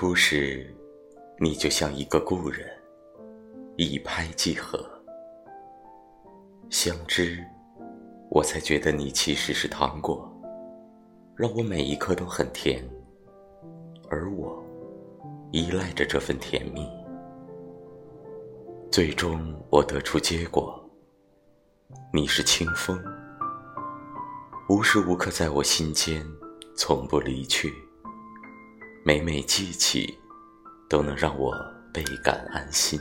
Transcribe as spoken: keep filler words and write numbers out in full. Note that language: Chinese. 初时，你就像一个故人，一拍即合。相知，我才觉得你其实是糖果，让我每一刻都很甜，而我依赖着这份甜蜜。最终我得出结果，你是清风，无时无刻在我心间，从不离去，每每记起都能让我倍感安心。